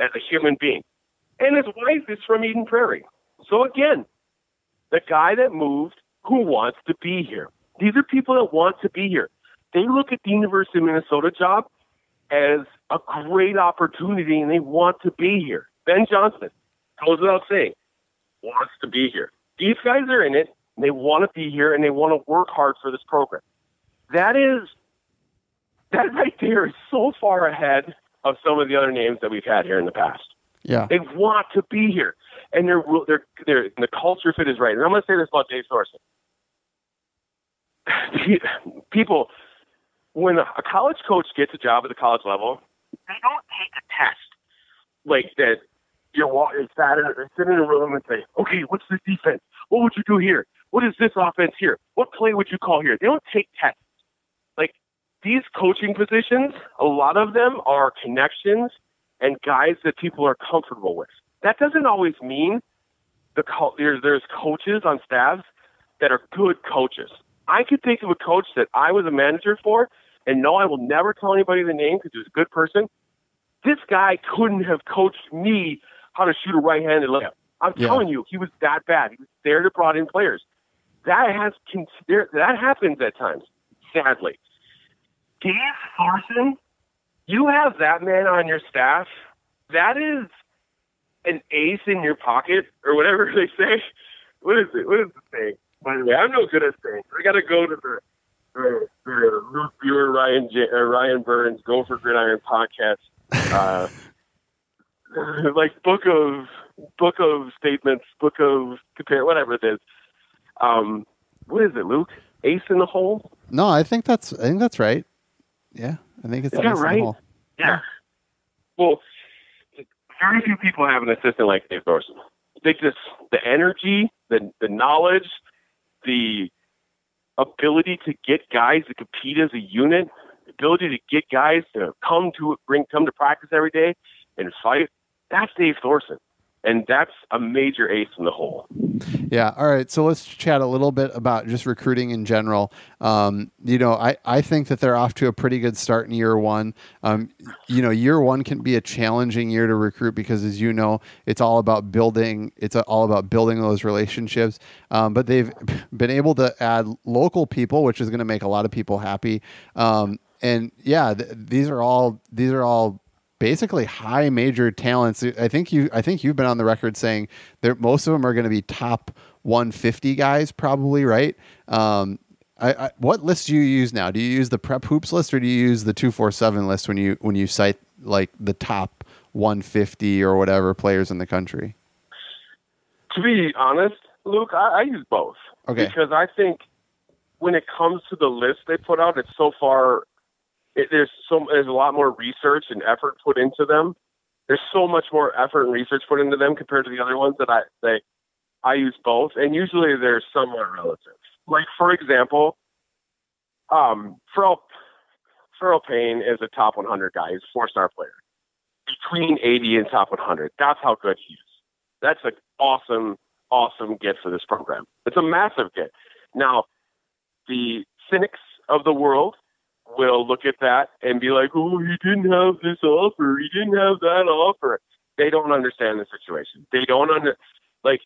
as a human being. And his wife is from Eden Prairie. So again, the guy that moved who wants to be here. These are people that want to be here. They look at the University of Minnesota job as a great opportunity, and they want to be here. Ben Johnson, goes without saying, wants to be here. These guys are in it, and they want to be here, and they want to work hard for this program. That is, that right there is so far ahead of some of the other names that we've had here in the past. Yeah, they want to be here, and they're, they're, they're, the culture fit is right. And I'm going to say this about Dave Thorson. People, when a college coach gets a job at the college level, they don't take a test like that. You're walking, sat in, sit in a room and say, "Okay, what's the defense? What would you do here? What is this offense here? What play would you call here?" They don't take tests. Like these coaching positions, a lot of them are connections and guys that people are comfortable with. That doesn't always mean the co- there's, there's coaches on staffs that are good coaches. I could think of a coach that I was a manager for, and no, I will never tell anybody the name because he was a good person. This guy couldn't have coached me how to shoot a right-handed layup. I'm yeah. telling you, he was that bad. He was there to brought in players. That has that happens at times, sadly. Dave Thorson, you have that man on your staff. That is an ace in your pocket, or whatever they say. What is it? What is the thing? By the way, I'm no good at saying. I got to go to the the, the Luke Viewer Ryan J, uh, Ryan Burns Go for Gridiron podcast. Uh, like book of book of statements, book of compare, whatever it is. Um, what is it, Luke? Ace in the hole? No, I think that's I think that's right. Yeah, I think it's is that ace right? in the hole. Yeah. Well, very few people have an assistant like Dave Thorson. They just the energy, the the knowledge, the ability to get guys to compete as a unit, the ability to get guys to come to bring come to practice every day and fight. That's Dave Thorson. And that's a major ace in the hole. Yeah. All right. So let's chat a little bit about just recruiting in general. Um, you know, I, I think that they're off to a pretty good start in year one. Um, you know, year one can be a challenging year to recruit because, as you know, it's all about building. It's all about building those relationships. Um, but they've been able to add local people, which is going to make a lot of people happy. Um, and yeah, th- these are all these are all. basically high major talents. I think you, I think you've been on the record saying that most of them are going to be top one fifty guys probably. Right. Um, I, I, what list do you use now? Do you use the Prep Hoops list or do you use the two forty-seven list when you, when you cite like the top one fifty or whatever players in the country? To be honest, Luke, I, I use both. Okay. Because I think when it comes to the list they put out, it's so far It, there's so there's a lot more research and effort put into them. There's so much more effort and research put into them compared to the other ones that I they, I use both, and usually they're somewhat relative. Like for example, um, Pharrell Pharrell Payne is a top one hundred guy. He's a four-star player, between eighty and top one hundred. That's how good he is. That's an awesome, awesome get for this program. It's a massive get. Now, the cynics of the world will look at that and be like, oh, he didn't have this offer. He didn't have that offer. They don't understand the situation. They don't under like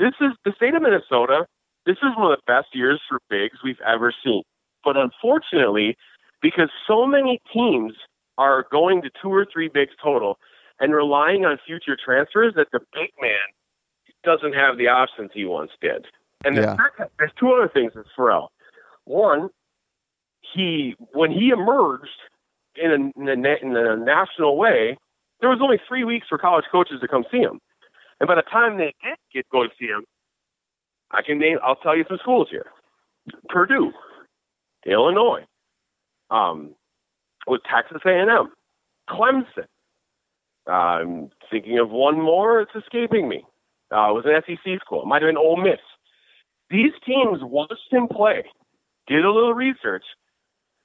this is the state of Minnesota this is one of the best years for bigs we've ever seen. But unfortunately, because so many teams are going to two or three bigs total and relying on future transfers, that the big man doesn't have the options he once did. And yeah. there's, there's two other things with Ferrell. One, he when he emerged in a, in, a, in a national way, there was only three weeks for college coaches to come see him. And by the time they did get go to see him, I can name, I'll tell you some schools here. Purdue, Illinois, um, with Texas A and M, Clemson. I'm thinking of one more. It's escaping me. Uh, it was an S E C school. It might have been Ole Miss. These teams watched him play, did a little research,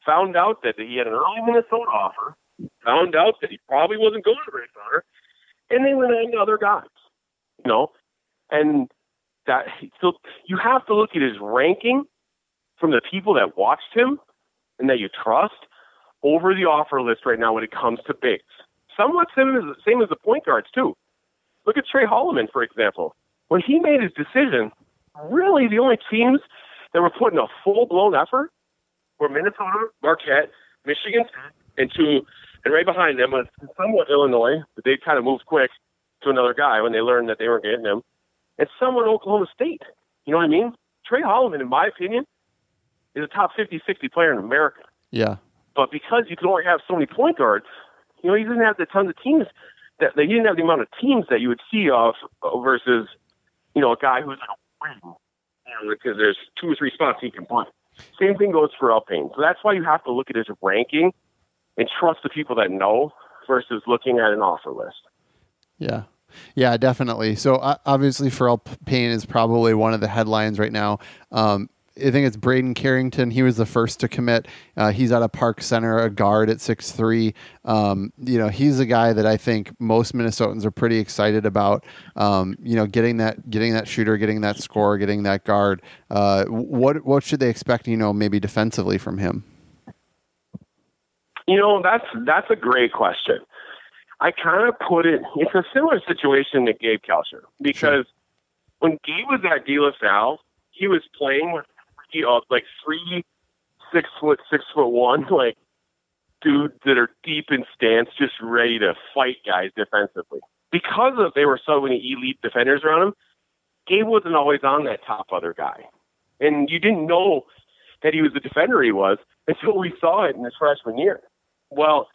found out that he had an early Minnesota offer, found out that he probably wasn't going to Minnesota, and they went on to other guys. You know, and that so you have to look at his ranking from the people that watched him and that you trust over the offer list right now when it comes to bigs. Somewhat similar, the same as the point guards, too. Look at Trey Holloman, for example. When he made his decision, really the only teams that were putting a full-blown effort were Minnesota, Marquette, Michigan, and two, and right behind them was somewhat Illinois, but they kind of moved quick to another guy when they learned that they weren't getting him, and somewhat Oklahoma State. You know what I mean? Trey Holloman, in my opinion, is a top fifty, sixty player in America. Yeah. But because you can only have so many point guards, you know, he didn't have the tons of teams that they didn't have the amount of teams that you would see off versus, you know, a guy who's like a wing, you know, because there's two or three spots he can play. Same thing goes for Alpine. So that's why you have to look at his ranking and trust the people that know versus looking at an offer list. Yeah. Yeah, definitely. So uh, obviously Ferrell Payne is probably one of the headlines right now. Um, I think it's Braden Carrington. He was the first to commit. Uh, he's out of Park Center, a guard at six three. Um, you know, he's a guy that I think most Minnesotans are pretty excited about. Um, you know, getting that, getting that shooter, getting that scorer, getting that guard. Uh, what what should they expect? You know, maybe defensively from him. You know, that's that's a great question. I kind of put it. It's a similar situation to Gabe Kalsher because sure. when Gabe was at De La Salle, he was playing with You know, like three, six foot, six foot one, like dudes that are deep in stance, just ready to fight guys defensively. Because of they were so many elite defenders around him, Gabe wasn't always on that top other guy, and you didn't know that he was the defender he was until we saw it in his freshman year. Well,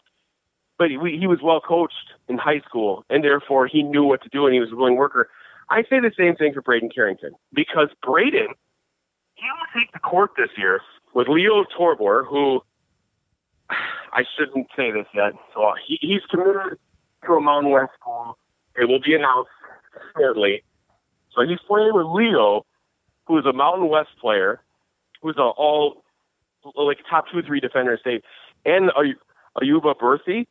but he, he was well coached in high school, and therefore he knew what to do, and he was a willing worker. I say the same thing for Braden Carrington because Braden. He will take the court this year with Leo Torbor, who I shouldn't say this yet. So he, he's committed to a Mountain West school. It will be announced shortly. So he's playing with Leo, who is a Mountain West player, who's a all like top two or three defender in state, and Ay- Ayuba Berthé.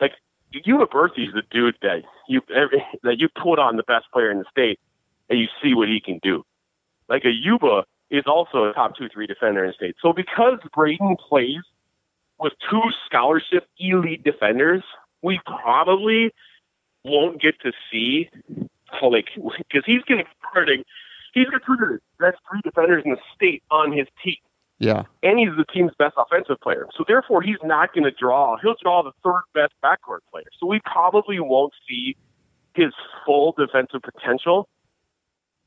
Like Ayuba Berthé is the dude that you every, that you put on the best player in the state, and you see what he can do. Like Ayuba is also a top two, three defender in the state. So because Braden plays with two scholarship elite defenders, we probably won't get to see how like because he's going to be starting. He's going to be the best three defenders in the state on his team. Yeah, and he's the team's best offensive player. So therefore, he's not going to draw. He'll draw the third best backcourt player. So we probably won't see his full defensive potential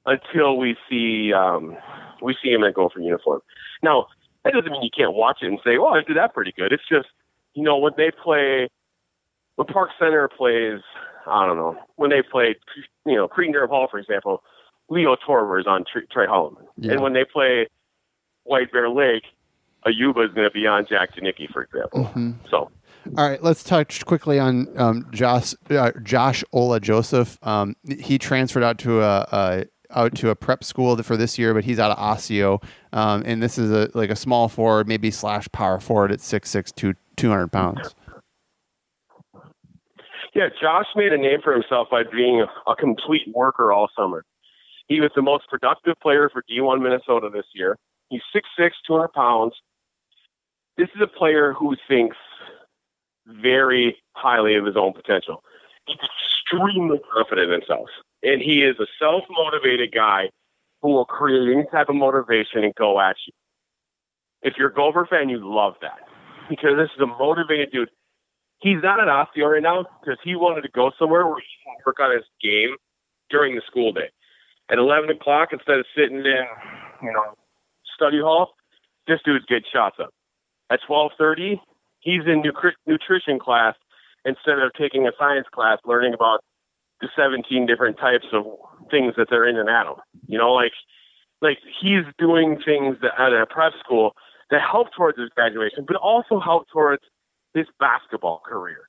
until we see um, we see him in a Gopher uniform. Now, that doesn't mean you can't watch it and say, well, I did that pretty good. It's just, you know, when they play, when Park Center plays, I don't know, when they play, you know, Creedon-Durham Hall, for example, Leo Torbor is on Trey, Trey Holloman. Yeah. And when they play White Bear Lake, Ayuba is going to be on Jack Janicki, for example. Mm-hmm. So. All right, let's touch quickly on um, Josh, uh, Josh Ola-Joseph. Um, he transferred out to a, a out to a prep school for this year, but he's out of Osseo. Um, and this is a, like a small forward, maybe slash power forward at six six, two hundred pounds. Yeah. Josh made a name for himself by being a, a complete worker all summer. He was the most productive player for D one Minnesota this year. He's six six, two hundred pounds. This is a player who thinks very highly of his own potential. He's extremely confident in himself. And he is a self-motivated guy who will create any type of motivation and go at you. If you're a Gopher fan, you love that, because this is a motivated dude. He's not at Osseo right now because he wanted to go somewhere where he can work on his game during the school day. At eleven o'clock, instead of sitting in, you know, study hall, this dude's getting shots up. At twelve thirty, he's in nutrition class instead of taking a science class, learning about the seventeen different types of things that they're in an atom. You know, like, like he's doing things that at a prep school that help towards his graduation, but also help towards his basketball career.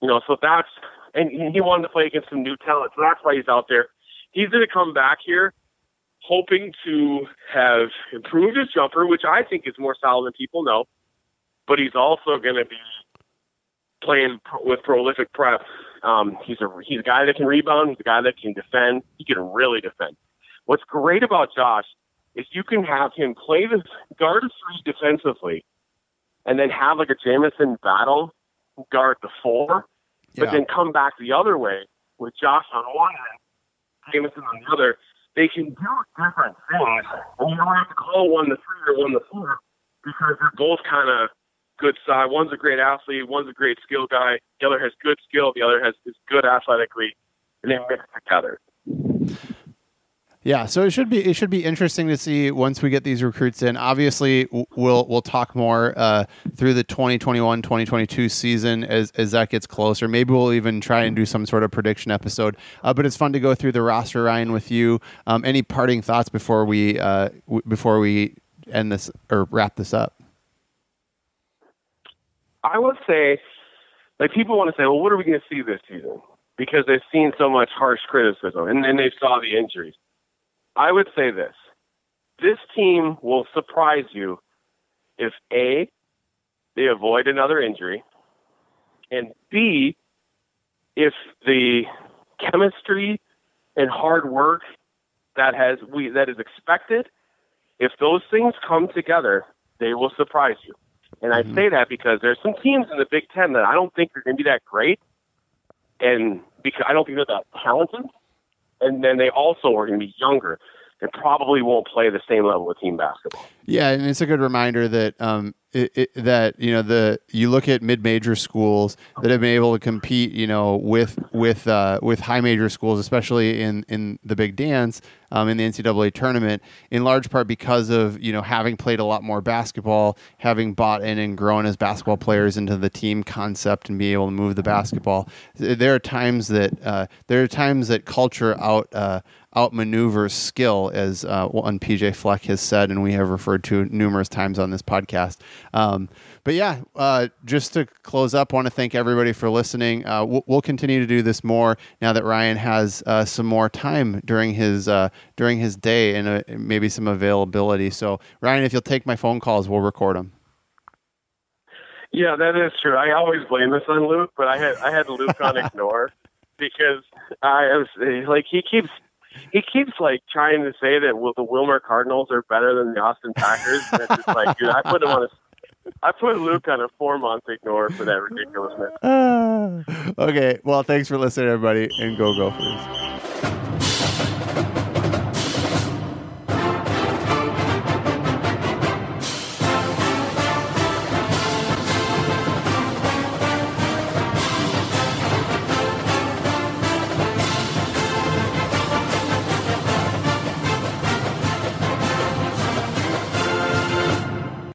You know, so that's, and he wanted to play against some new talent. So that's why he's out there. He's going to come back here hoping to have improved his jumper, which I think is more solid than people know, but he's also going to be playing with prolific prep. Um, he's a he's a guy that can rebound. He's a guy that can defend. He can really defend. What's great about Josh is you can have him play the guard three defensively, and then have like a Jamison Battle guard the four, yeah. but then come back the other way with Josh on one end, Jamison on the other. They can do different things, and you don't have to call one the three or one the four because they're both kind of good side. One's a great athlete. One's a great skill guy. The other has good skill. The other has is good athletically, and they mix together. Yeah, so it should be it should be interesting to see once we get these recruits in. Obviously, we'll we'll talk more uh, through the twenty twenty-one twenty twenty-two season as as that gets closer. Maybe we'll even try and do some sort of prediction episode. Uh, but it's fun to go through the roster, Ryan, with you. Um, any parting thoughts before we uh, w- before we end this or wrap this up? I would say, like, people want to say, well, what are we going to see this season? Because they've seen so much harsh criticism, and then they saw the injuries. I would say this. This team will surprise you if, A, they avoid another injury, and B, if the chemistry and hard work that has we that is expected, if those things come together, they will surprise you. And I say that because there's some teams in the Big Ten that I don't think are going to be that great, and because I don't think they're that talented, and then they also are going to be younger and probably won't play the same level of team basketball. Yeah, and it's a good reminder that um, it, it, that you know the you look at mid-major schools that have been able to compete, you know, with with uh, with high-major schools, especially in, in the Big Dance um, in the N C double A tournament, in large part because of you know having played a lot more basketball, having bought in and grown as basketball players into the team concept and be able to move the basketball. There are times that uh, there are times that culture out. Uh, outmaneuvers skill, as uh, one P J Fleck has said, and we have referred to numerous times on this podcast. Um, but yeah, uh, just to close up, want to thank everybody for listening. Uh, we'll, we'll continue to do this more now that Ryan has uh, some more time during his uh, during his day and uh, maybe some availability. So Ryan, if you'll take my phone calls, we'll record them. Yeah, that is true. I always blame this on Luke, but I had I had Luke on ignore because I was like, he keeps. He keeps like trying to say that well, the Wilmer Cardinals are better than the Austin Packers. And it's just like, dude, I put him on a, I put Luke on a four month ignore for that ridiculousness. Okay, well, thanks for listening, everybody, and go Gophers.